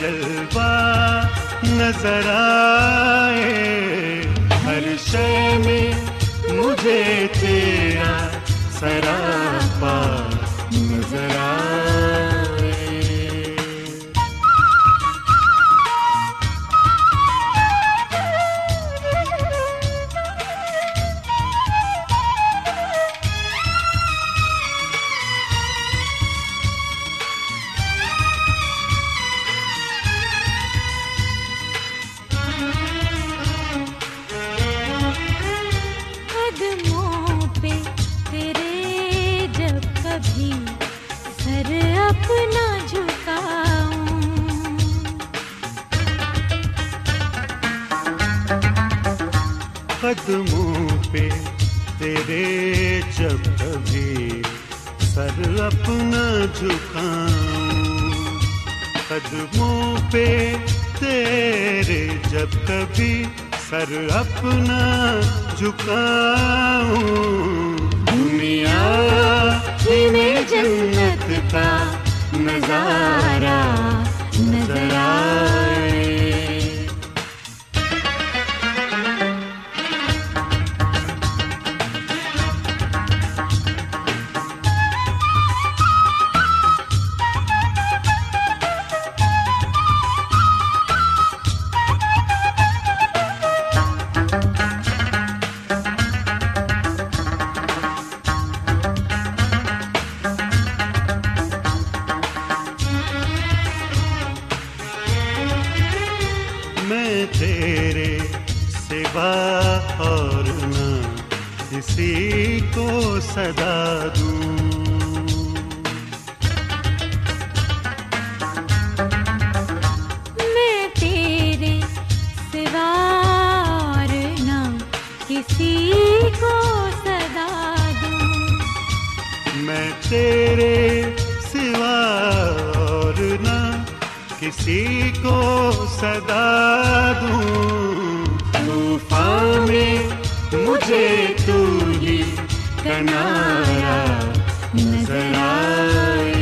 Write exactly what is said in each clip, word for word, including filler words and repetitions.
جلوہ نظر آئے، ہر شے میں مجھے تیرا سراپا نظر آئے۔ قدموں پہ تیرے جب کبھی سر اپنا جھکاؤں، قدموں پہ تیرے جب کبھی سر اپنا جھکاؤں، دنیا میں جنت کا نظارہ نظر آئے۔ کسی کو صدا دوں، طوفان میں مجھے تو ہی کنارہ نظر آئے۔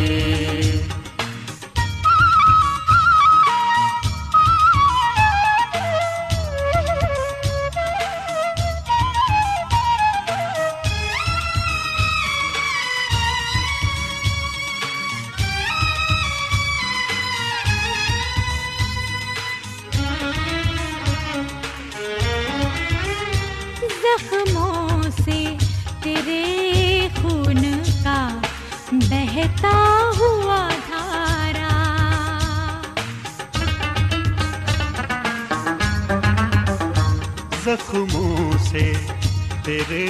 زخموں سے تیرے خون کا بہتا ہوا دھارا. زخموں سے تیرے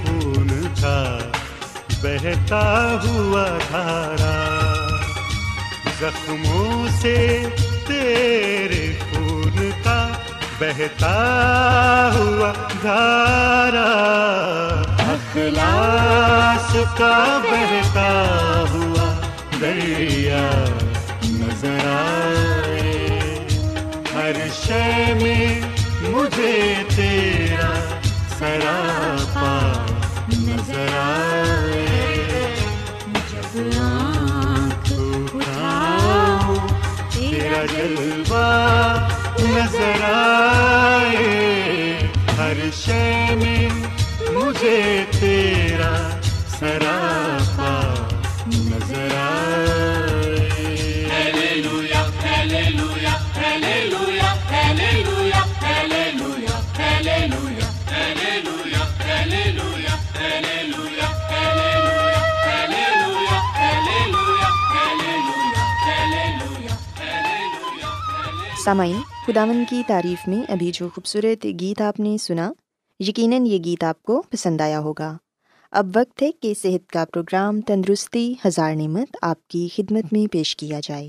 خون کا بہتا ہوا دھارا، زخموں سے تیرے خون کا بہتا ہوا دھارا، اخلاص کا بہتا ہوا دریا نظر آئے، ہر شے میں مجھے تیرا سراپا نظر آئے. جب آنکھ اٹھاؤں تیرا جلوہ نظر آئے، ہر شے میں مجھے تیرا سراپا نظر آئے. Hallelujah hallelujah hallelujah hallelujah hallelujah hallelujah hallelujah hallelujah hallelujah hallelujah hallelujah hallelujah. سامعین، خداوند کی تعریف میں ابھی جو خوبصورت گیت آپ نے سنا، یقیناً یہ گیت آپ کو پسند آیا ہوگا. اب وقت ہے کہ صحت کا پروگرام تندرستی ہزار نعمت آپ کی خدمت میں پیش کیا جائے.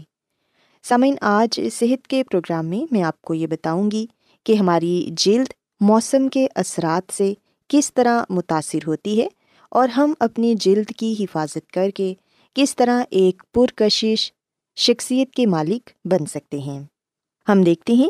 سامعین، آج صحت کے پروگرام میں میں آپ کو یہ بتاؤں گی کہ ہماری جلد موسم کے اثرات سے کس طرح متاثر ہوتی ہے اور ہم اپنی جلد کی حفاظت کر کے کس طرح ایک پرکشش شخصیت کے مالک بن سکتے ہیں. ہم دیکھتے ہیں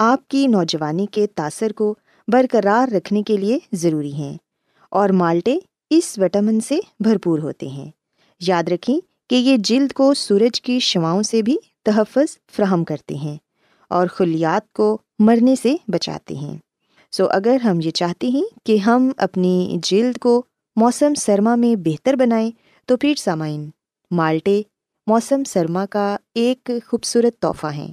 آپ کی نوجوانی کے تاثر کو برقرار رکھنے کے لیے ضروری ہیں اور مالٹے اس وٹامن سے بھرپور ہوتے ہیں. یاد رکھیں کہ یہ جلد کو سورج کی شعاؤں سے بھی تحفظ فراہم کرتے ہیں اور خلیات کو مرنے سے بچاتے ہیں. سو اگر ہم یہ چاہتے ہیں کہ ہم اپنی جلد کو موسم سرما میں بہتر بنائیں، تو پھر سامعین، مالٹے موسم سرما کا ایک خوبصورت تحفہ ہیں.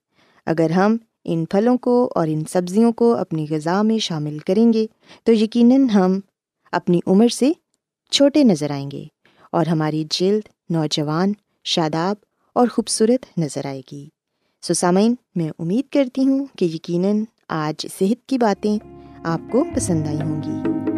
اگر ہم ان پھلوں کو اور ان سبزیوں کو اپنی غذا میں شامل کریں گے تو یقیناً ہم اپنی عمر سے چھوٹے نظر آئیں گے اور ہماری جلد نوجوان، شاداب اور خوبصورت نظر آئے گی۔ سو سامعین، میں امید کرتی ہوں کہ یقیناً آج صحت کی باتیں آپ کو پسند آئی ہوں گی۔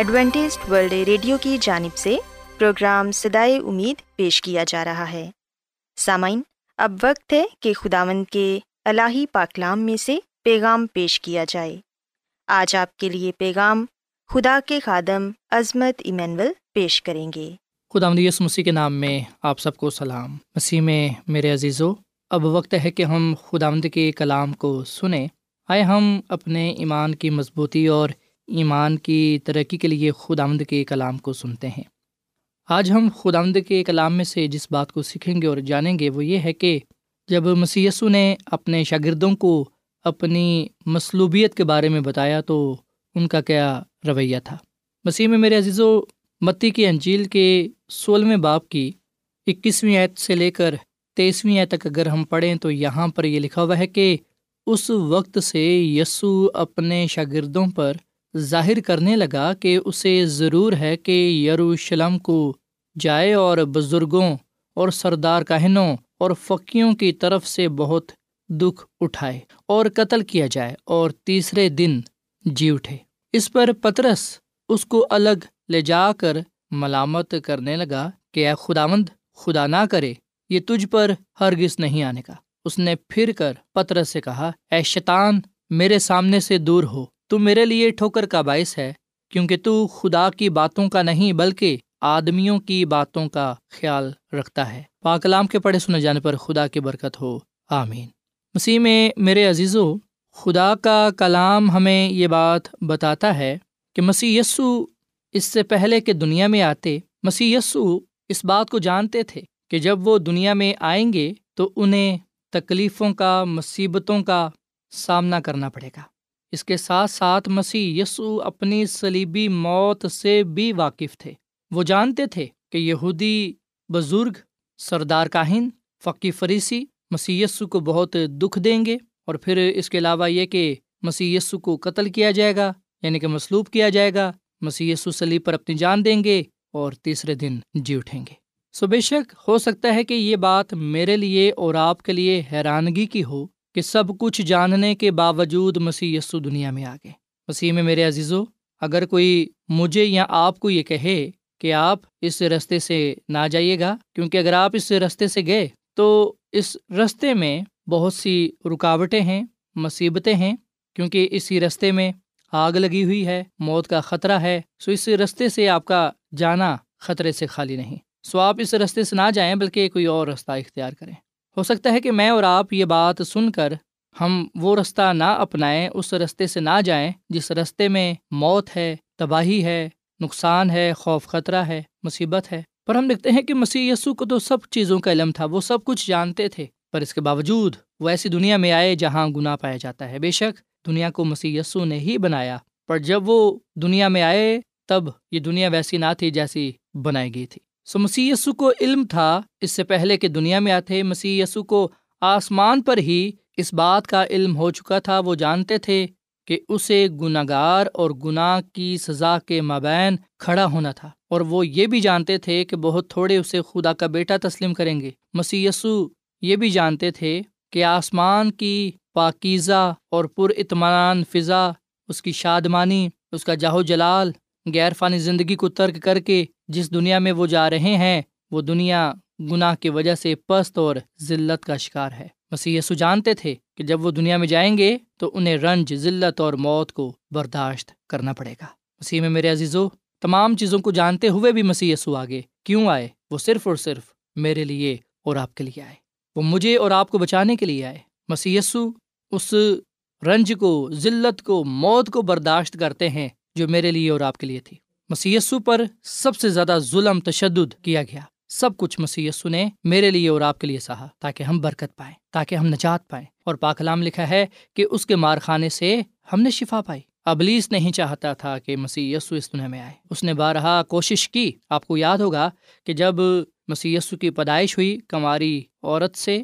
ایڈوینٹسٹ ورلڈ ریڈیو کی جانب سے پروگرام صدائے امید پیش کیا جا رہا ہے۔ سامعین، اب وقت ہے کہ خداوند کے الہی پاکلام میں سے پیغام پیش کیا جائے۔ آج آپ کے لیے پیغام خدا کے خادم عظمت ایمینول پیش کریں گے۔ خداوند یسوع مسیح کے نام میں آپ سب کو سلام۔ مسیح میں میرے عزیزو، اب وقت ہے کہ ہم خداوند کے کلام کو سنیں۔ آئے ہم اپنے ایمان کی مضبوطی اور ایمان کی ترقی کے لیے خداوند کے کلام کو سنتے ہیں۔ آج ہم خداوند کے کلام میں سے جس بات کو سیکھیں گے اور جانیں گے وہ یہ ہے کہ جب مسیح یسوع نے اپنے شاگردوں کو اپنی مصلوبیت کے بارے میں بتایا تو ان کا کیا رویہ تھا۔ مسیح میں میرے عزیزو، متی کی انجیل کے سولہویں باب کی اکیسویں آیت سے لے کر تیسویں آیت تک اگر ہم پڑھیں تو یہاں پر یہ لکھا ہوا ہے کہ اس وقت سے یسوع اپنے شاگردوں پر ظاہر کرنے لگا کہ اسے ضرور ہے کہ یروشلم کو جائے اور بزرگوں اور سردار کاہنوں اور فقیوں کی طرف سے بہت دکھ اٹھائے اور قتل کیا جائے اور تیسرے دن جی اٹھے۔ اس پر پترس اس کو الگ لے جا کر ملامت کرنے لگا کہ اے خداوند، خدا نہ کرے یہ تجھ پر ہرگز نہیں آنے کا۔ اس نے پھر کر پترس سے کہا، اے شیطان، میرے سامنے سے دور ہو، تو میرے لیے ٹھوکر کا باعث ہے، کیونکہ تو خدا کی باتوں کا نہیں بلکہ آدمیوں کی باتوں کا خیال رکھتا ہے۔ پاک کلام کے پڑھے سنے جانے پر خدا کی برکت ہو، آمین۔ مسیح میں میرے عزیزو، خدا کا کلام ہمیں یہ بات بتاتا ہے کہ مسیح یسوع اس سے پہلے کہ دنیا میں آتے، مسیح یسوع اس بات کو جانتے تھے کہ جب وہ دنیا میں آئیں گے تو انہیں تکلیفوں کا، مصیبتوں کا سامنا کرنا پڑے گا۔ اس کے ساتھ ساتھ مسیح یسوع اپنی صلیبی موت سے بھی واقف تھے۔ وہ جانتے تھے کہ یہودی بزرگ، سردار کاہن، فقی فریسی مسیح یسوع کو بہت دکھ دیں گے، اور پھر اس کے علاوہ یہ کہ مسیح یسوع کو قتل کیا جائے گا، یعنی کہ مصلوب کیا جائے گا، مسیح یسوع صلیب پر اپنی جان دیں گے اور تیسرے دن جی اٹھیں گے۔ سو بے شک ہو سکتا ہے کہ یہ بات میرے لیے اور آپ کے لیے حیرانگی کی ہو کہ سب کچھ جاننے کے باوجود مسیح یسوع دنیا میں آ گئے۔ مسیح میں میرے عزیزو، اگر کوئی مجھے یا آپ کو یہ کہے کہ آپ اس راستے سے نہ جائیے گا، کیونکہ اگر آپ اس راستے سے گئے تو اس راستے میں بہت سی رکاوٹیں ہیں، مصیبتیں ہیں، کیونکہ اسی راستے میں آگ لگی ہوئی ہے، موت کا خطرہ ہے، سو اس راستے سے آپ کا جانا خطرے سے خالی نہیں۔ سو آپ اس راستے سے نہ جائیں بلکہ کوئی اور راستہ اختیار کریں۔ ہو سکتا ہے کہ میں اور آپ یہ بات سن کر ہم وہ راستہ نہ اپنائیں، اس راستے سے نہ جائیں جس راستے میں موت ہے، تباہی ہے، نقصان ہے، خوف خطرہ ہے، مصیبت ہے۔ پر ہم دیکھتے ہیں کہ مسیح یسوع کو تو سب چیزوں کا علم تھا، وہ سب کچھ جانتے تھے، پر اس کے باوجود وہ ایسی دنیا میں آئے جہاں گناہ پایا جاتا ہے۔ بے شک دنیا کو مسیح یسوع نے ہی بنایا، پر جب وہ دنیا میں آئے تب یہ دنیا ویسی نہ تھی جیسی بنائی گئی تھی۔ سو مسیح یسوع کو علم تھا، اس سے پہلے کہ دنیا میں آتے مسیح یسوع کو آسمان پر ہی اس بات کا علم ہو چکا تھا۔ وہ جانتے تھے کہ اسے گناہگار اور گناہ کی سزا کے مابین کھڑا ہونا تھا، اور وہ یہ بھی جانتے تھے کہ بہت تھوڑے اسے خدا کا بیٹا تسلیم کریں گے۔ مسیح یسوع یہ بھی جانتے تھے کہ آسمان کی پاکیزہ اور پر اطمینان فضا، اس کی شادمانی، اس کا جاہ و جلال، غیر فانی زندگی کو ترک کر کے جس دنیا میں وہ جا رہے ہیں، وہ دنیا گناہ کی وجہ سے پست اور ذلت کا شکار ہے۔ مسیح یسوع جانتے تھے کہ جب وہ دنیا میں جائیں گے تو انہیں رنج، ذلت اور موت کو برداشت کرنا پڑے گا۔ مسیح میں میرے عزیزو، تمام چیزوں کو جانتے ہوئے بھی مسیح یسوع آگے کیوں آئے؟ وہ صرف اور صرف میرے لیے اور آپ کے لیے آئے، وہ مجھے اور آپ کو بچانے کے لیے آئے۔ مسیح یسوع اس رنج کو، ذلت کو، موت کو برداشت کرتے ہیں جو میرے لیے اور آپ کے لیے تھی۔ مسیح یسوع پر سب سے زیادہ ظلم، تشدد کیا گیا، سب کچھ مسیح یسوع نے میرے لیے اور آپ کے لیے سہا تاکہ ہم برکت پائیں، تاکہ ہم نجات پائیں۔ اور پاک کلام لکھا ہے کہ اس کے مار خانے سے ہم نے شفا پائی۔ ابلیس نہیں چاہتا تھا کہ مسیح یسوع اس دنیا میں آئے، اس نے بارہا کوشش کی۔ آپ کو یاد ہوگا کہ جب مسیح یسوع کی پیدائش ہوئی کماری عورت سے،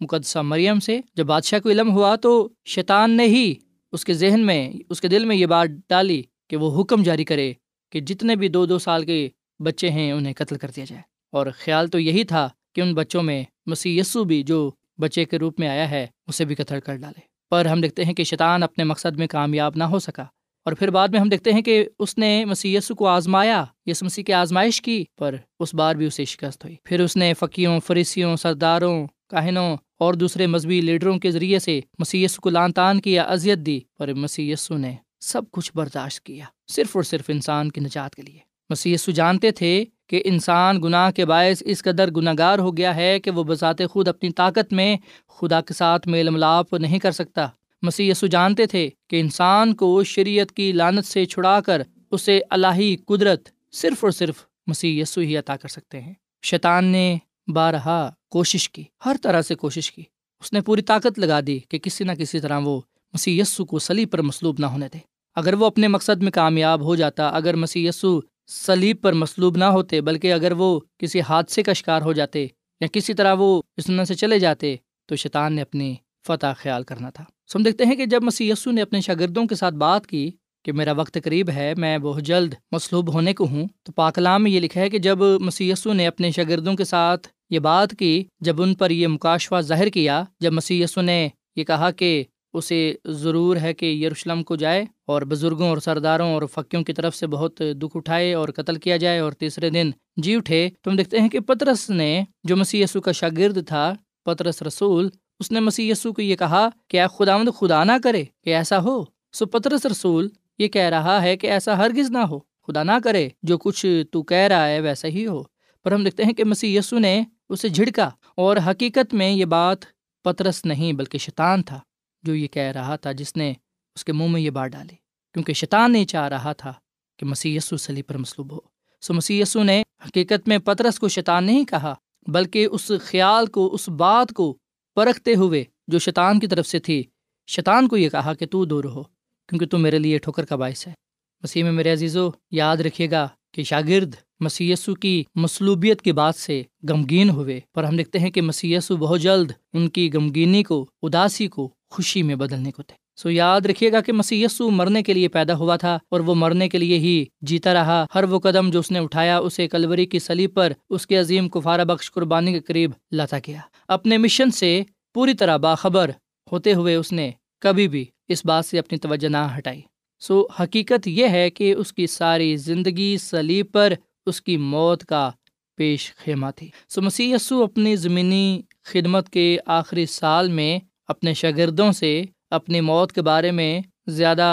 مقدسہ مریم سے، جب بادشاہ کو علم ہوا تو شیطان نے ہی اس کے ذہن میں، اس کے دل میں یہ بات ڈالی کہ وہ حکم جاری کرے کہ جتنے بھی دو دو سال کے بچے ہیں انہیں قتل کر دیا جائے، اور خیال تو یہی تھا کہ ان بچوں میں مسیح یسوع بھی جو بچے کے روپ میں آیا ہے اسے بھی قتل کر ڈالے۔ پر ہم دیکھتے ہیں کہ شیطان اپنے مقصد میں کامیاب نہ ہو سکا، اور پھر بعد میں ہم دیکھتے ہیں کہ اس نے مسیح یسوع کو آزمایا، یسوع مسیح کی آزمائش کی، پر اس بار بھی اسے شکست ہوئی۔ پھر اس نے فقیوں، فریسیوں، سرداروں، کاہنوں اور دوسرے مذہبی لیڈروں کے ذریعے سے مسیح یسوع کو لان تان کیا، اذیت دی، پر مسیح یسوع نے سب کچھ برداشت کیا صرف اور صرف انسان کی نجات کے لیے۔ مسیح یسوع جانتے تھے کہ انسان گناہ کے باعث اس قدر گناہ گار ہو گیا ہے کہ وہ بذات خود اپنی طاقت میں خدا کے ساتھ میل ملاپ نہیں کر سکتا۔ مسیح یسوع جانتے تھے کہ انسان کو شریعت کی لعنت سے چھڑا کر اسے الہی قدرت صرف اور صرف مسیح یسوع ہی عطا کر سکتے ہیں۔ شیطان نے بارہا کوشش کی، ہر طرح سے کوشش کی، اس نے پوری طاقت لگا دی کہ کسی نہ کسی طرح وہ مسیح یسوع کو صلیب پر مصلوب نہ ہونے دے۔ اگر وہ اپنے مقصد میں کامیاب ہو جاتا، اگر مسیح یسوع صلیب پر مصلوب نہ ہوتے، بلکہ اگر وہ کسی حادثے کا شکار ہو جاتے یا کسی طرح وہ اس دنیا سے چلے جاتے تو شیطان نے اپنی فتح خیال کرنا تھا۔ سو ہم دیکھتے ہیں کہ جب مسیح یسوع نے اپنے شاگردوں کے ساتھ بات کی کہ میرا وقت قریب ہے، میں بہت جلد مصلوب ہونے کو ہوں، تو پاک کلام میں یہ لکھا ہے کہ جب مسیح یسوع نے اپنے شاگردوں کے ساتھ یہ بات کی، جب ان پر یہ مکاشفہ ظاہر کیا، جب مسیح یسوع نے یہ کہا کہ اسے ضرور ہے کہ یروشلم کو جائے اور بزرگوں اور سرداروں اور فقیوں کی طرف سے بہت دکھ اٹھائے اور قتل کیا جائے اور تیسرے دن جی اٹھے، تو ہم دیکھتے ہیں کہ پطرس نے، جو مسیح یسوع کا شاگرد تھا، پطرس رسول، اس نے مسیح یسوع کو یہ کہا کہ اے خداوند، خدا نہ کرے کہ ایسا ہو۔ سو پطرس رسول یہ کہہ رہا ہے کہ ایسا ہرگز نہ ہو، خدا نہ کرے جو کچھ تو کہہ رہا ہے ویسا ہی ہو۔ پر ہم دیکھتے ہیں کہ مسیح یسوع نے اسے جھڑکا، اور حقیقت میں یہ بات پطرس نہیں بلکہ شیطان تھا جو یہ کہہ رہا تھا، جس نے اس کے منہ میں یہ بات ڈالی، کیونکہ شیطان نہیں چاہ رہا تھا کہ مسیح یسوع صلیب پر مصلوب ہو۔ سو مسیح یسوع نے حقیقت میں پطرس کو شیطان نہیں کہا، بلکہ اس خیال کو، اس بات کو پرکھتے ہوئے جو شیطان کی طرف سے تھی، شیطان کو یہ کہا کہ تو دور ہو، کیونکہ تو میرے لیے ٹھوکر کا باعث ہے۔ مسیح میں میرے عزیزو، یاد رکھیے گا کہ شاگرد مسیح یسوع کی مصلوبیت کی بات سے غمگین ہوئے، پر ہم دیکھتے ہیں کہ مسیح یسوع بہت جلد ان کی غمگینی کو، اداسی کو خوشی میں بدلنے کو تھے۔ سو so, یاد رکھیے گا کہ مسیح یسوع مرنے کے لیے پیدا ہوا تھا، اور وہ مرنے کے لیے ہی جیتا رہا۔ ہر وہ قدم جو اس نے اٹھایا، اسے کلوری کی صلیب پر اس کے عظیم کفارہ بخش قربانی کے قریب لاتا گیا۔ اپنے مشن سے پوری طرح باخبر ہوتے ہوئے اس نے کبھی بھی اس بات سے اپنی توجہ نہ ہٹائی۔ سو so, حقیقت یہ ہے کہ اس کی ساری زندگی صلیب پر اس کی موت کا پیش خیمہ تھی۔ سو so, مسیح یسوع اپنی زمینی خدمت کے آخری سال میں اپنے شاگردوں سے اپنی موت کے بارے میں زیادہ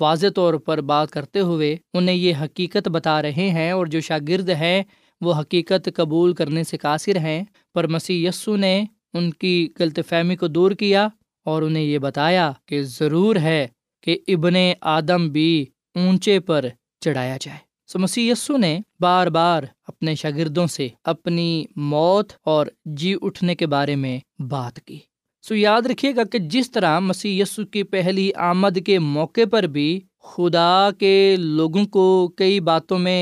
واضح طور پر بات کرتے ہوئے انہیں یہ حقیقت بتا رہے ہیں، اور جو شاگرد ہیں وہ حقیقت قبول کرنے سے قاصر ہیں، پر مسیح یسوع نے ان کی غلط فہمی کو دور کیا اور انہیں یہ بتایا کہ ضرور ہے کہ ابن آدم بھی اونچے پر چڑھایا جائے۔ سو مسیح یسوع نے بار بار اپنے شاگردوں سے اپنی موت اور جی اٹھنے کے بارے میں بات کی۔ سو یاد رکھیے گا کہ جس طرح مسیح یسوع کی پہلی آمد کے موقع پر بھی خدا کے لوگوں کو کئی باتوں میں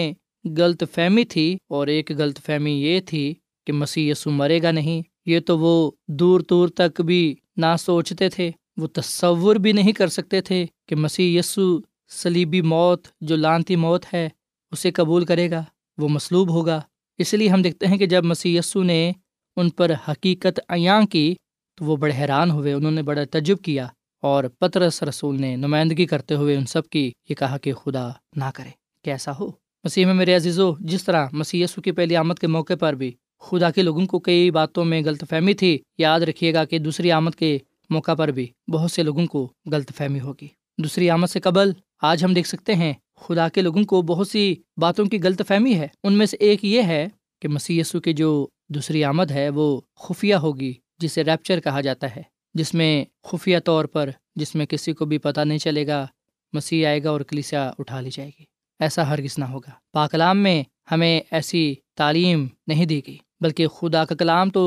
غلط فہمی تھی، اور ایک غلط فہمی یہ تھی کہ مسیح یسوع مرے گا نہیں۔ یہ تو وہ دور دور تک بھی نہ سوچتے تھے، وہ تصور بھی نہیں کر سکتے تھے کہ مسیح یسوع صلیبی موت، جو لعنتی موت ہے، اسے قبول کرے گا، وہ مصلوب ہوگا۔ اس لیے ہم دیکھتے ہیں کہ جب مسیح یسوع نے ان پر حقیقت عیاں کی تو وہ بڑے حیران ہوئے، انہوں نے بڑا تعجب کیا، اور پطرس رسول نے نمائندگی کرتے ہوئے ان سب کی یہ کہا کہ خدا نہ کرے کہ ایسا ہو۔ مسیح میں میرے عزیزو، جس طرح مسیح یسوع کی پہلی آمد کے موقع پر بھی خدا کے لوگوں کو کئی باتوں میں غلط فہمی تھی، یاد رکھیے گا کہ دوسری آمد کے موقع پر بھی بہت سے لوگوں کو غلط فہمی ہوگی۔ دوسری آمد سے قبل آج ہم دیکھ سکتے ہیں خدا کے لوگوں کو بہت سی باتوں کی غلط فہمی ہے۔ ان میں سے ایک یہ ہے کہ مسیح یسوع کی جو دوسری آمد ہے وہ خفیہ ہوگی، جسے ریپچر کہا جاتا ہے، جس میں خفیہ طور پر، جس میں کسی کو بھی پتہ نہیں چلے گا، مسیح آئے گا اور کلیسیا اٹھا لی جائے گی۔ ایسا ہرگز نہ ہوگا۔ پاک کلام میں ہمیں ایسی تعلیم نہیں دی گئی، بلکہ خدا کا کلام تو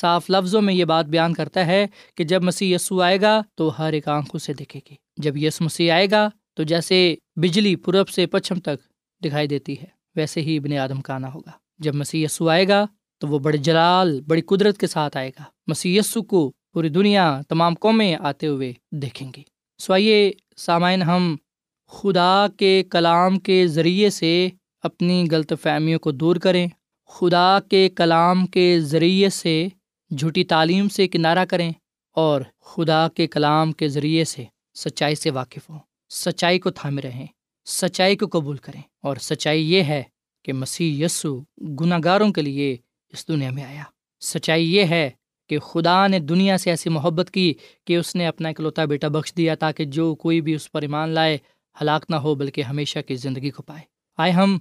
صاف لفظوں میں یہ بات بیان کرتا ہے کہ جب مسیح یسوع آئے گا تو ہر ایک آنکھ اسے دیکھے گی۔ جب یسوع مسیح آئے گا تو جیسے بجلی پورب سے پچھم تک دکھائی دیتی ہے، ویسے ہی ابن آدم کا آنا ہوگا۔ جب مسیح یسوع آئے گا تو وہ بڑے جلال، بڑی قدرت کے ساتھ آئے گا۔ مسیح یسوع کو پوری دنیا، تمام قومیں آتے ہوئے دیکھیں گی۔ سو آئیے سامعین، ہم خدا کے کلام کے ذریعے سے اپنی غلط فہمیوں کو دور کریں، خدا کے کلام کے ذریعے سے جھوٹی تعلیم سے کنارہ کریں، اور خدا کے کلام کے ذریعے سے سچائی سے واقف ہوں، سچائی کو تھامے رہیں، سچائی کو قبول کریں۔ اور سچائی یہ ہے کہ مسیح یسوع گناہ گاروں کے لیے اس دنیا میں آیا۔ سچائی یہ ہے کہ خدا نے دنیا سے ایسی محبت کی کہ اس نے اپنا اکلوتا بیٹا بخش دیا، تاکہ جو کوئی بھی اس پر ایمان لائے ہلاک نہ ہو بلکہ ہمیشہ کی زندگی کو پائے۔ آئے ہم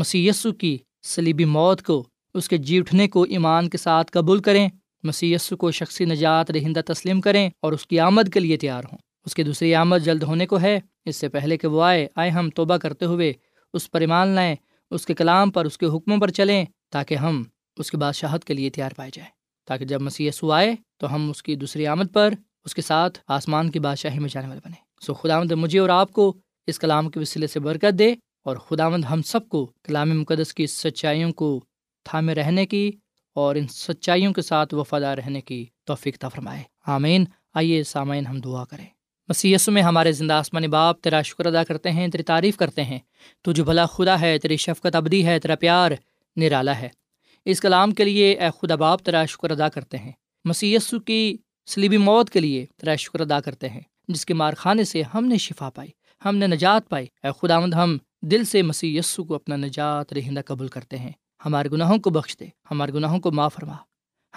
مسیح یسوع کی صلیبی موت کو، اس کے جی اٹھنے کو ایمان کے ساتھ قبول کریں، مسیح یسوع کو شخصی نجات دہندہ تسلیم کریں، اور اس کی آمد کے لیے تیار ہوں۔ اس کی دوسری آمد جلد ہونے کو ہے، اس سے پہلے کہ وہ آئے، آئے ہم توبہ کرتے ہوئے اس پر ایمان لائیں، اس کے کلام پر، اس کے حکموں پر چلیں، تاکہ ہم اس کی بادشاہت کے لیے تیار پائے جائیں، تاکہ جب مسیح یسوع آئے تو ہم اس کی دوسری آمد پر اس کے ساتھ آسمان کی بادشاہی میں جانے والے بنیں۔ سو خداوند مجھے اور آپ کو اس کلام کے وسیلے سے برکت دے، اور خداوند ہم سب کو کلام مقدس کی سچائیوں کو تھامے رہنے کی اور ان سچائیوں کے ساتھ وفادار رہنے کی توفیق عطا فرمائے، آمین۔ آئیے سامعین ہم دعا کریں۔ مسیح یسوع میں ہمارے زندہ آسمانی باپ، تیرا شکر ادا کرتے ہیں، تیری تعریف کرتے ہیں، تو جو بھلا خدا ہے، تیری شفقت ابدی ہے، تیرا پیار نرالا ہے۔ اس کلام کے لیے اے خدا باپ تیرا شکر ادا کرتے ہیں۔ مسیح یسوع کی صلیبی موت کے لیے تیرا شکر ادا کرتے ہیں، جس کے مارخانے سے ہم نے شفا پائی، ہم نے نجات پائی۔ اے خداوند ہم دل سے مسیح یسوع کو اپنا نجات رہندہ قبول کرتے ہیں۔ ہمارے گناہوں کو بخش دے، ہمارے گناہوں کو معاف فرما،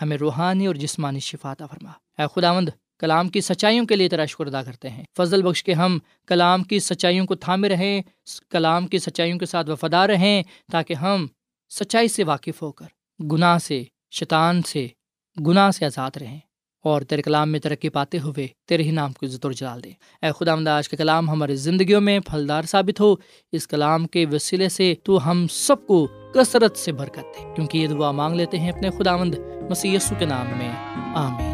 ہمیں روحانی اور جسمانی شفا عطا فرما۔ اے خداوند کلام کی سچائیوں کے لیے تیرا شکر ادا کرتے ہیں، فضل بخش کے ہم کلام کی سچائیوں کو تھامے رہیں، کلام کی سچائیوں کے ساتھ وفادار رہیں، تاکہ ہم سچائی سے واقف ہو کر گناہ سے، شیطان سے، گناہ سے آزاد رہیں اور تیرے کلام میں ترقی پاتے ہوئے تیرے ہی نام کو عزت و جلال دیں۔ اے خداوند آج کا کلام ہماری زندگیوں میں پھلدار ثابت ہو، اس کلام کے وسیلے سے تو ہم سب کو کثرت سے برکت دے، کیونکہ یہ دعا مانگ لیتے ہیں اپنے خداوند مسیح یسوع کے نام میں، آمین۔